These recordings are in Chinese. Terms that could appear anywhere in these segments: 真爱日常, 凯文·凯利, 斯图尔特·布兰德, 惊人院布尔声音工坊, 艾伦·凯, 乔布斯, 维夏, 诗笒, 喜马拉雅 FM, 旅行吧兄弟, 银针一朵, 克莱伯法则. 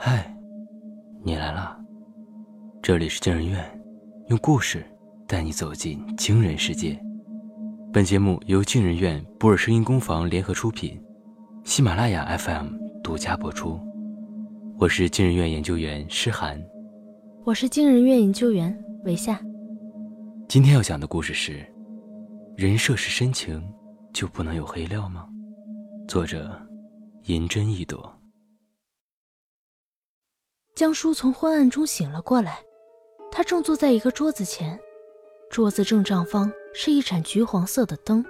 嗨，你来了，这里是惊人院，用故事带你走进惊人世界。本节目由惊人院布尔声音工坊联合出品，喜马拉雅 FM 独家播出。我是惊人院研究员诗涵，我是惊人院研究员韦夏。今天要讲的故事是：人设是深情，就不能有黑料吗？作者银针一朵。江叔从昏暗中醒了过来，他正坐在一个桌子前，桌子正上方是一盏橘黄色的灯，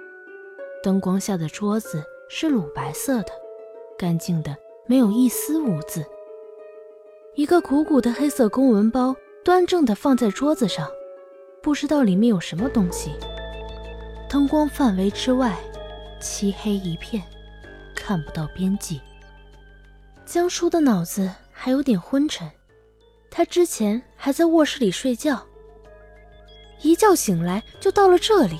灯光下的桌子是乳白色的，干净的没有一丝污渍。一个鼓鼓的黑色公文包端正地放在桌子上，不知道里面有什么东西。灯光范围之外漆黑一片，看不到边际。江叔的脑子还有点昏沉，他之前还在卧室里睡觉，一觉醒来就到了这里。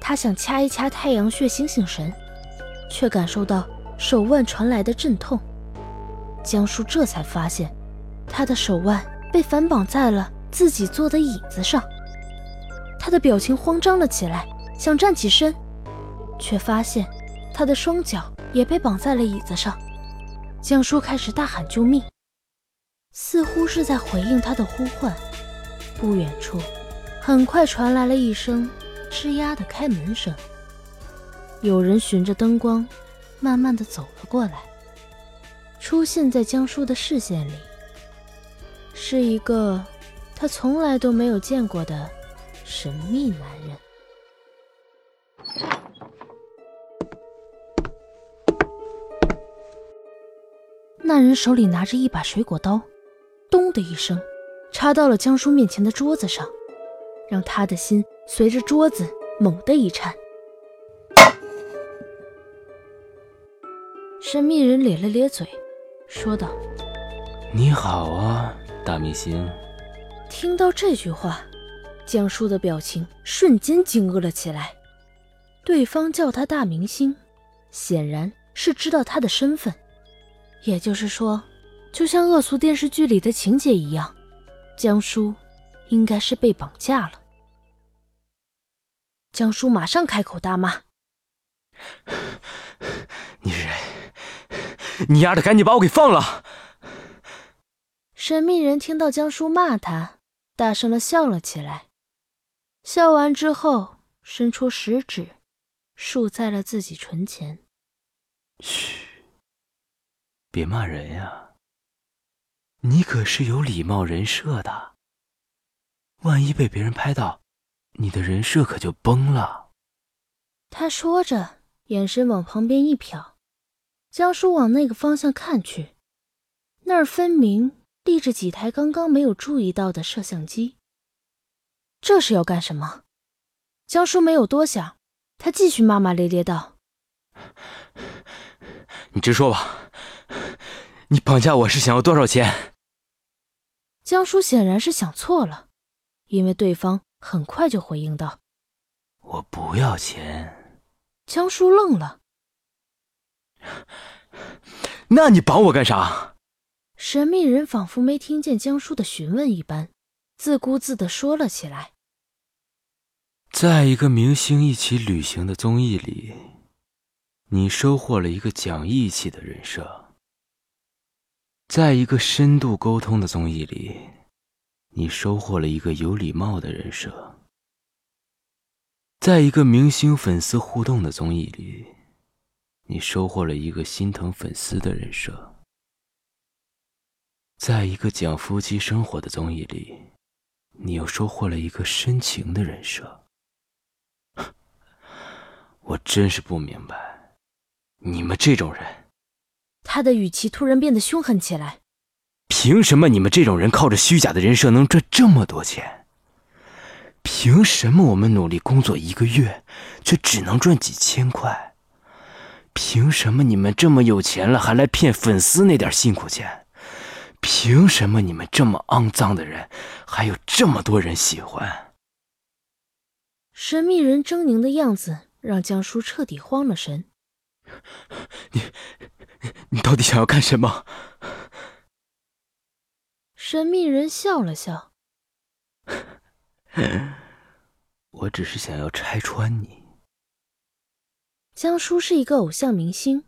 他想掐一掐太阳穴醒醒神，却感受到手腕传来的阵痛。江叔这才发现，他的手腕被反绑在了自己坐的椅子上。他的表情慌张了起来，想站起身，却发现他的双脚也被绑在了椅子上。江叔开始大喊救命，似乎是在回应他的呼唤。不远处很快传来了一声吱呀的开门声，有人循着灯光慢慢地走了过来，出现在江叔的视线里，是一个他从来都没有见过的神秘男人。那人手里拿着一把水果刀，咚的一声插到了江叔面前的桌子上，让他的心随着桌子猛地一颤。神秘人咧了咧嘴，说道：“你好啊，大明星。”听到这句话，江叔的表情瞬间惊愕了起来。对方叫他大明星，显然是知道他的身份。也就是说，就像恶俗电视剧里的情节一样，江叔应该是被绑架了。江叔马上开口大骂：“你是谁？你丫的赶紧把我给放了！”神秘人听到江叔骂他，大声地笑了起来。笑完之后，伸出食指，竖在了自己唇前。嘘。别骂人呀，你可是有礼貌人设的，万一被别人拍到，你的人设可就崩了。他说着，眼神往旁边一瞟，江叔往那个方向看去，那儿分明立着几台刚刚没有注意到的摄像机。这是要干什么？江叔没有多想，他继续骂骂咧咧道：“你直说吧，你绑架我是想要多少钱？”江叔显然是想错了，因为对方很快就回应道：“我不要钱。”江叔愣了：“那你绑我干啥？”神秘人仿佛没听见江叔的询问一般，自顾自地说了起来：“在一个明星一起旅行的综艺里，你收获了一个讲义气的人设。在一个深度沟通的综艺里，你收获了一个有礼貌的人设。在一个明星粉丝互动的综艺里，你收获了一个心疼粉丝的人设。在一个讲夫妻生活的综艺里，你又收获了一个深情的人设。”我真是不明白，你们这种人。他的语气突然变得凶狠起来：“凭什么你们这种人靠着虚假的人设能赚这么多钱？凭什么我们努力工作一个月，却只能赚几千块？凭什么你们这么有钱了，还来骗粉丝那点辛苦钱？凭什么你们这么肮脏的人，还有这么多人喜欢？”神秘人狰狞的样子让江叔彻底慌了神。你到底想要干什么？神秘人笑了笑。我只是想要拆穿你。江疏是一个偶像明星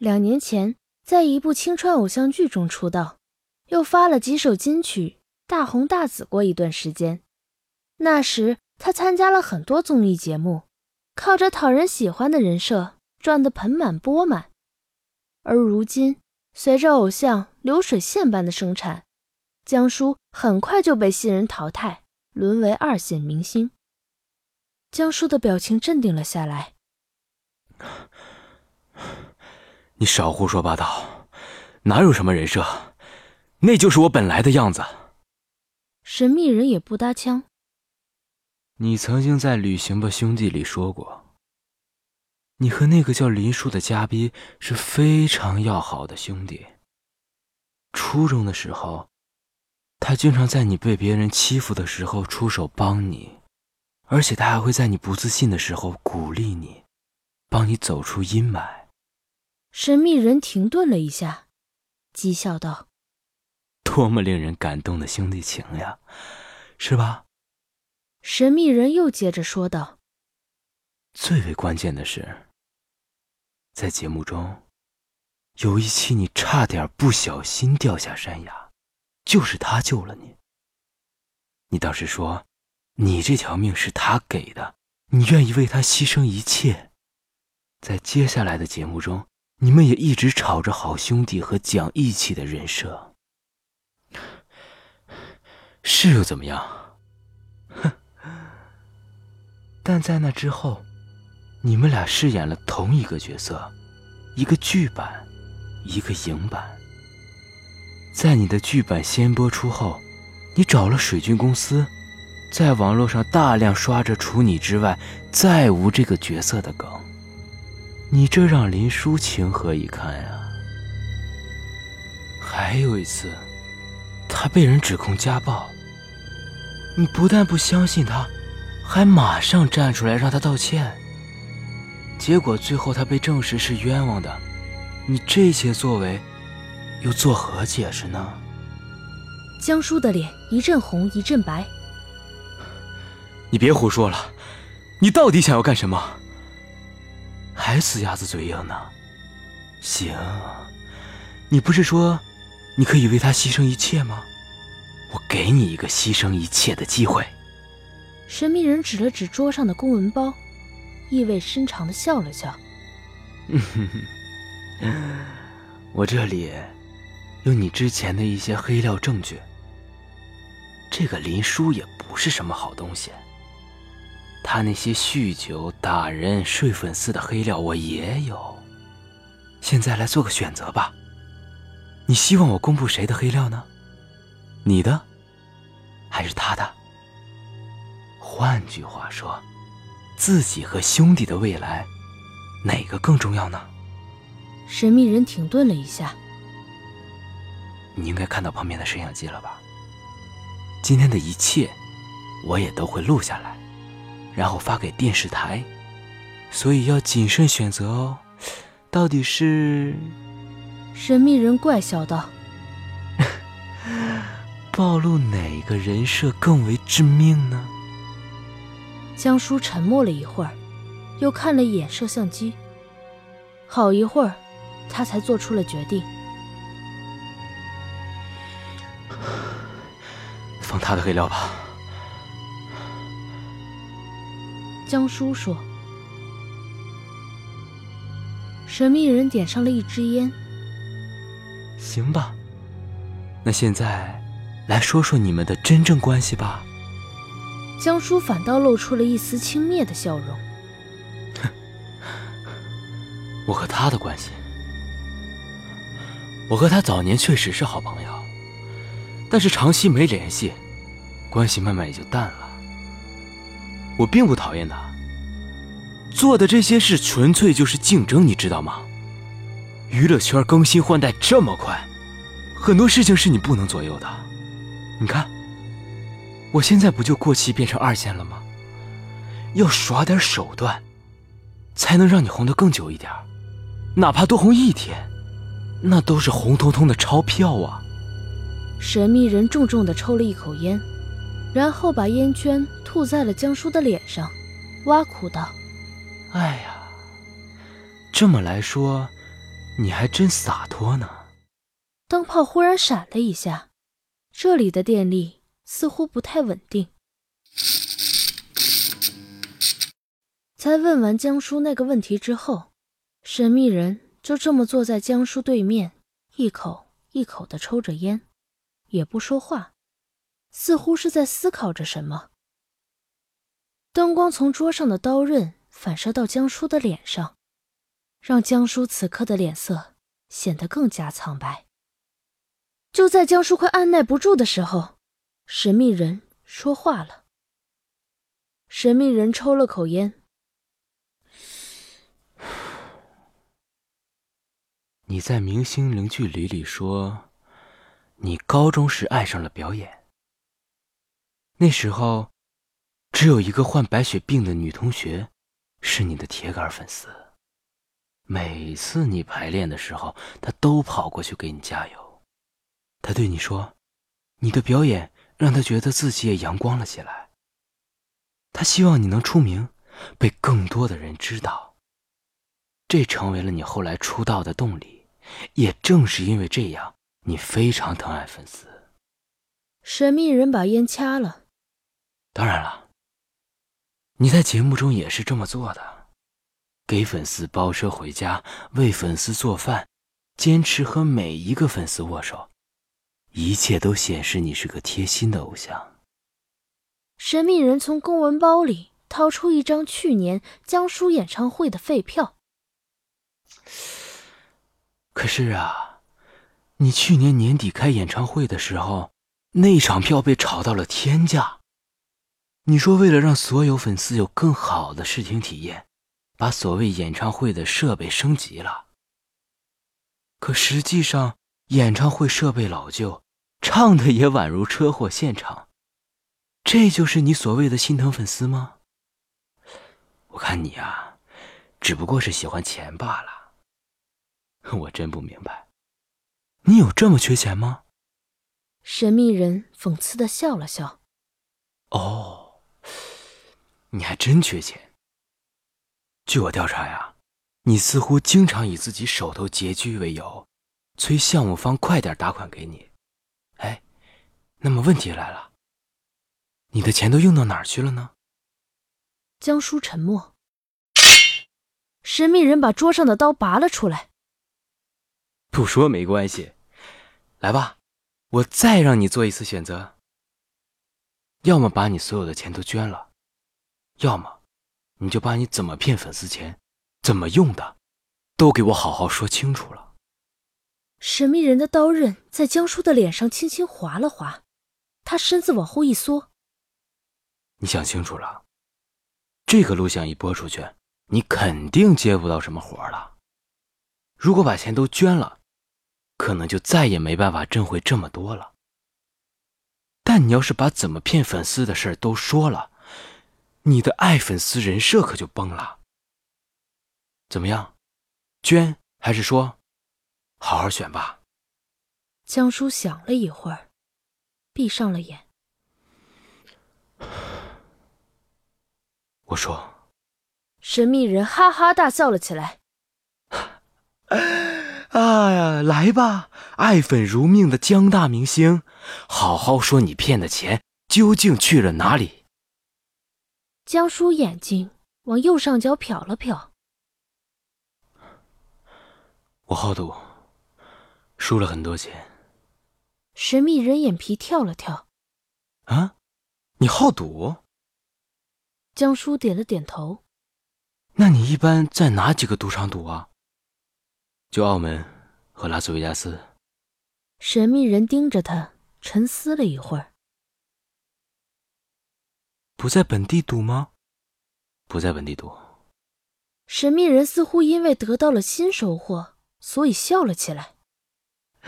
，2年前在一部青春偶像剧中出道，又发了几首金曲，大红大紫过一段时间。那时他参加了很多综艺节目，靠着讨人喜欢的人设赚得盆满钵满。而如今随着偶像流水线般的生产，江疏很快就被新人淘汰，沦为2线明星。江疏的表情镇定了下来。你少胡说八道，哪有什么人设，那就是我本来的样子。神秘人也不搭腔。你曾经在《旅行吧兄弟》里说过，你和那个叫林叔的嘉宾是非常要好的兄弟。初中的时候，他经常在你被别人欺负的时候出手帮你，而且他还会在你不自信的时候鼓励你，帮你走出阴霾。神秘人停顿了一下，讥笑道：多么令人感动的兄弟情呀，是吧？神秘人又接着说道：最为关键的是，在节目中有一期你差点不小心掉下山崖，就是他救了你。你当时说你这条命是他给的，你愿意为他牺牲一切。在接下来的节目中，你们也一直吵着好兄弟和讲义气的人设。是又怎么样？哼！但在那之后，你们俩饰演了同一个角色，一个剧版，一个影版。在你的剧版先播出后，你找了水军公司，在网络上大量刷着除你之外再无这个角色的梗，你这让林叔情何以堪啊！还有一次，他被人指控家暴，你不但不相信他，还马上站出来让他道歉，结果最后他被证实是冤枉的，你这些作为又作何解释呢？江疏的脸一阵红一阵白。你别胡说了，你到底想要干什么？还死鸭子嘴硬呢？行，你不是说你可以为他牺牲一切吗？我给你一个牺牲一切的机会。神秘人指了指桌上的公文包，意味深长地笑了笑。我这里有你之前的一些黑料证据，这个林叔也不是什么好东西，他那些酗酒、打人、睡粉丝的黑料我也有。现在来做个选择吧，你希望我公布谁的黑料呢？你的还是他的？换句话说，自己和兄弟的未来哪个更重要呢？神秘人停顿了一下。你应该看到旁边的摄像机了吧？今天的一切我也都会录下来，然后发给电视台，所以要谨慎选择哦。到底是……神秘人怪笑道暴露哪个人设更为致命呢？江疏沉默了一会儿，又看了一眼摄像机，好一会儿他才做出了决定。放他的黑料吧。江疏说。神秘人点上了一支烟。行吧，那现在来说说你们的真正关系吧。江疏反倒露出了一丝轻蔑的笑容。我和他的关系，我和他早年确实是好朋友，但是长期没联系，关系慢慢也就淡了。我并不讨厌他，做的这些事纯粹就是竞争，你知道吗？娱乐圈更新换代这么快，很多事情是你不能左右的。你看我现在不就过期变成2线了吗？要耍点手段，才能让你红得更久一点，哪怕多红一天，那都是红彤彤的钞票啊。神秘人重重地抽了一口烟，然后把烟圈吐在了江叔的脸上，挖苦道：“哎呀，这么来说，你还真洒脱呢。”灯泡忽然闪了一下，这里的电力似乎不太稳定。在问完江叔那个问题之后，神秘人就这么坐在江叔对面，一口一口地抽着烟，也不说话，似乎是在思考着什么。灯光从桌上的刀刃反射到江叔的脸上，让江叔此刻的脸色显得更加苍白。就在江叔快按耐不住的时候，神秘人说话了。神秘人抽了口烟：“你在明星零距离里说，你高中时爱上了表演。那时候，只有一个患白血病的女同学是你的铁杆粉丝。每次你排练的时候，她都跑过去给你加油。她对你说，你的表演让她觉得自己也阳光了起来。她希望你能出名，被更多的人知道。这成为了你后来出道的动力，也正是因为这样，你非常疼爱粉丝。”神秘人把烟掐了。“当然了，你在节目中也是这么做的，给粉丝包车回家，为粉丝做饭，坚持和每一个粉丝握手，一切都显示你是个贴心的偶像。”神秘人从公文包里掏出一张去年江叔演唱会的废票。“可是啊，你去年年底开演唱会的时候，那场票被炒到了天价。你说为了让所有粉丝有更好的视听体验，把所谓演唱会的设备升级了。可实际上，演唱会设备老旧，唱的也宛如车祸现场。这就是你所谓的心疼粉丝吗？我看你啊，只不过是喜欢钱罢了。我真不明白，你有这么缺钱吗？”神秘人讽刺地笑了笑：“哦，你还真缺钱。据我调查呀，你似乎经常以自己手头拮据为由，催项目方快点打款给你。哎，那么问题来了，你的钱都用到哪儿去了呢？”江叔沉默。神秘人把桌上的刀拔了出来。“不说没关系，来吧，我再让你做一次选择。要么把你所有的钱都捐了，要么你就把你怎么骗粉丝钱，怎么用的，都给我好好说清楚了。”神秘人的刀刃在江叔的脸上轻轻划了划，他身子往后一缩。“你想清楚了，这个录像一播出去，你肯定接不到什么活了。如果把钱都捐了，可能就再也没办法挣回这么多了。但你要是把怎么骗粉丝的事都说了，你的爱粉丝人设可就崩了。怎么样，捐还是说？好好选吧。”江叔想了一会儿，闭上了眼。“我说。”神秘人哈哈大笑了起来。“哎呀，来吧，爱粉如命的江大明星，好好说你骗的钱究竟去了哪里。”江叔眼睛往右上角瞟了瞟。“我好赌，输了很多钱。”神秘人眼皮跳了跳。“啊，你好赌？”江叔点了点头。“那你一般在哪几个赌场赌啊？”“就澳门和拉斯维加斯。”神秘人盯着他沉思了一会儿。“不在本地赌吗？”“不在本地赌。”神秘人似乎因为得到了新收获，所以笑了起来。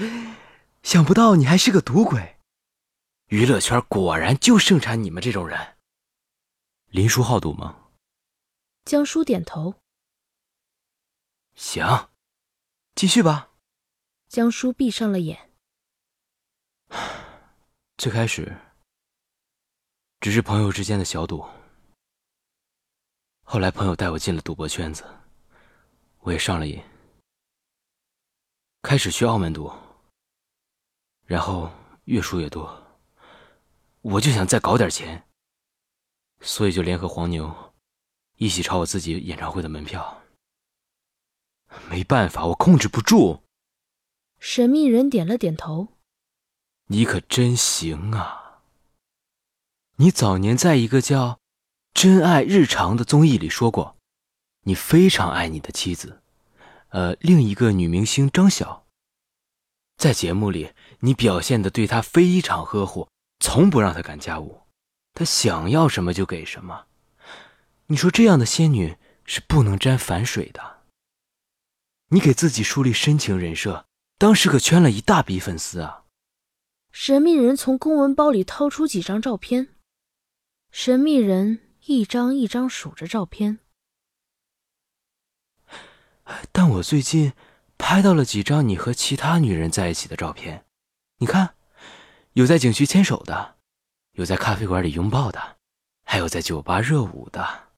“想不到你还是个赌鬼，娱乐圈果然就盛产你们这种人。”“林叔好赌吗？”江叔点头。“行，继续吧。”江叔闭上了眼。最开始只是朋友之间的小赌，后来朋友带我进了赌博圈子，我也上了瘾，开始去澳门赌，然后越输越多，我就想再搞点钱，所以就联合黄牛一起炒我自己演唱会的门票。没办法，我控制不住。神秘人点了点头。你可真行啊！你早年在一个叫《真爱日常》的综艺里说过，你非常爱你的妻子，另一个女明星张晓。在节目里，你表现得对她非常呵护，从不让她赶家务，她想要什么就给什么。你说这样的仙女是不能沾反水的。你给自己树立深情人设，当时可圈了一大笔粉丝啊。神秘人从公文包里掏出几张照片，神秘人一张一张数着照片。但我最近拍到了几张你和其他女人在一起的照片，你看，有在景区牵手的，有在咖啡馆里拥抱的，还有在酒吧热舞的。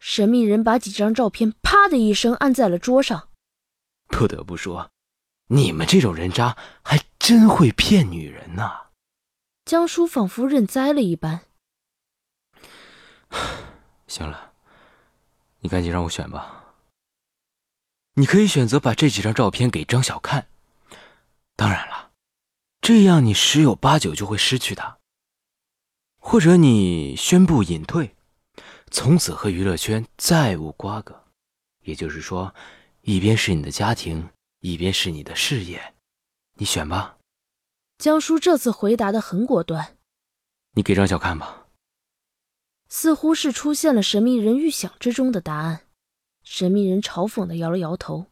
神秘人把几张照片啪的一声按在了桌上。不得不说，你们这种人渣还真会骗女人啊。江叔仿佛认栽了一般。行了，你赶紧让我选吧。你可以选择把这几张照片给张晓看，当然了，这样你十有八九就会失去他。或者你宣布隐退，从此和娱乐圈再无瓜葛，也就是说，一边是你的家庭，一边是你的事业，你选吧。江叔这次回答得很果断。你给张晓看吧。似乎是出现了神秘人预想之中的答案，神秘人嘲讽地摇了摇头。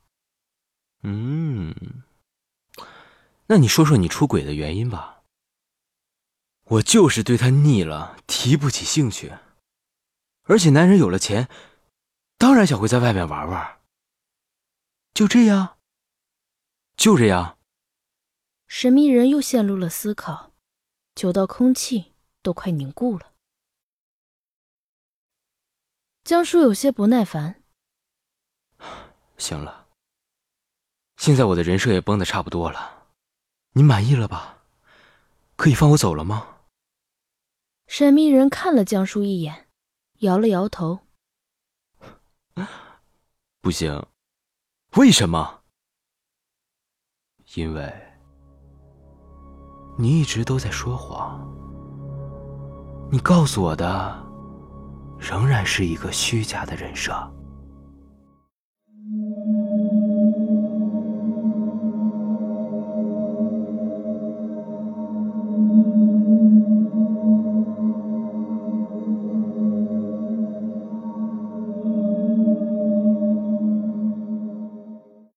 那你说说你出轨的原因吧。我就是对他腻了，提不起兴趣。而且男人有了钱，当然想会在外面玩玩。就这样。神秘人又陷入了思考，久到空气都快凝固了。江叔有些不耐烦。行了，现在我的人设也崩得差不多了，你满意了吧？可以放我走了吗？神秘人看了江叔一眼，摇了摇头。不行。为什么？因为你一直都在说谎，你告诉我的仍然是一个虚假的人设。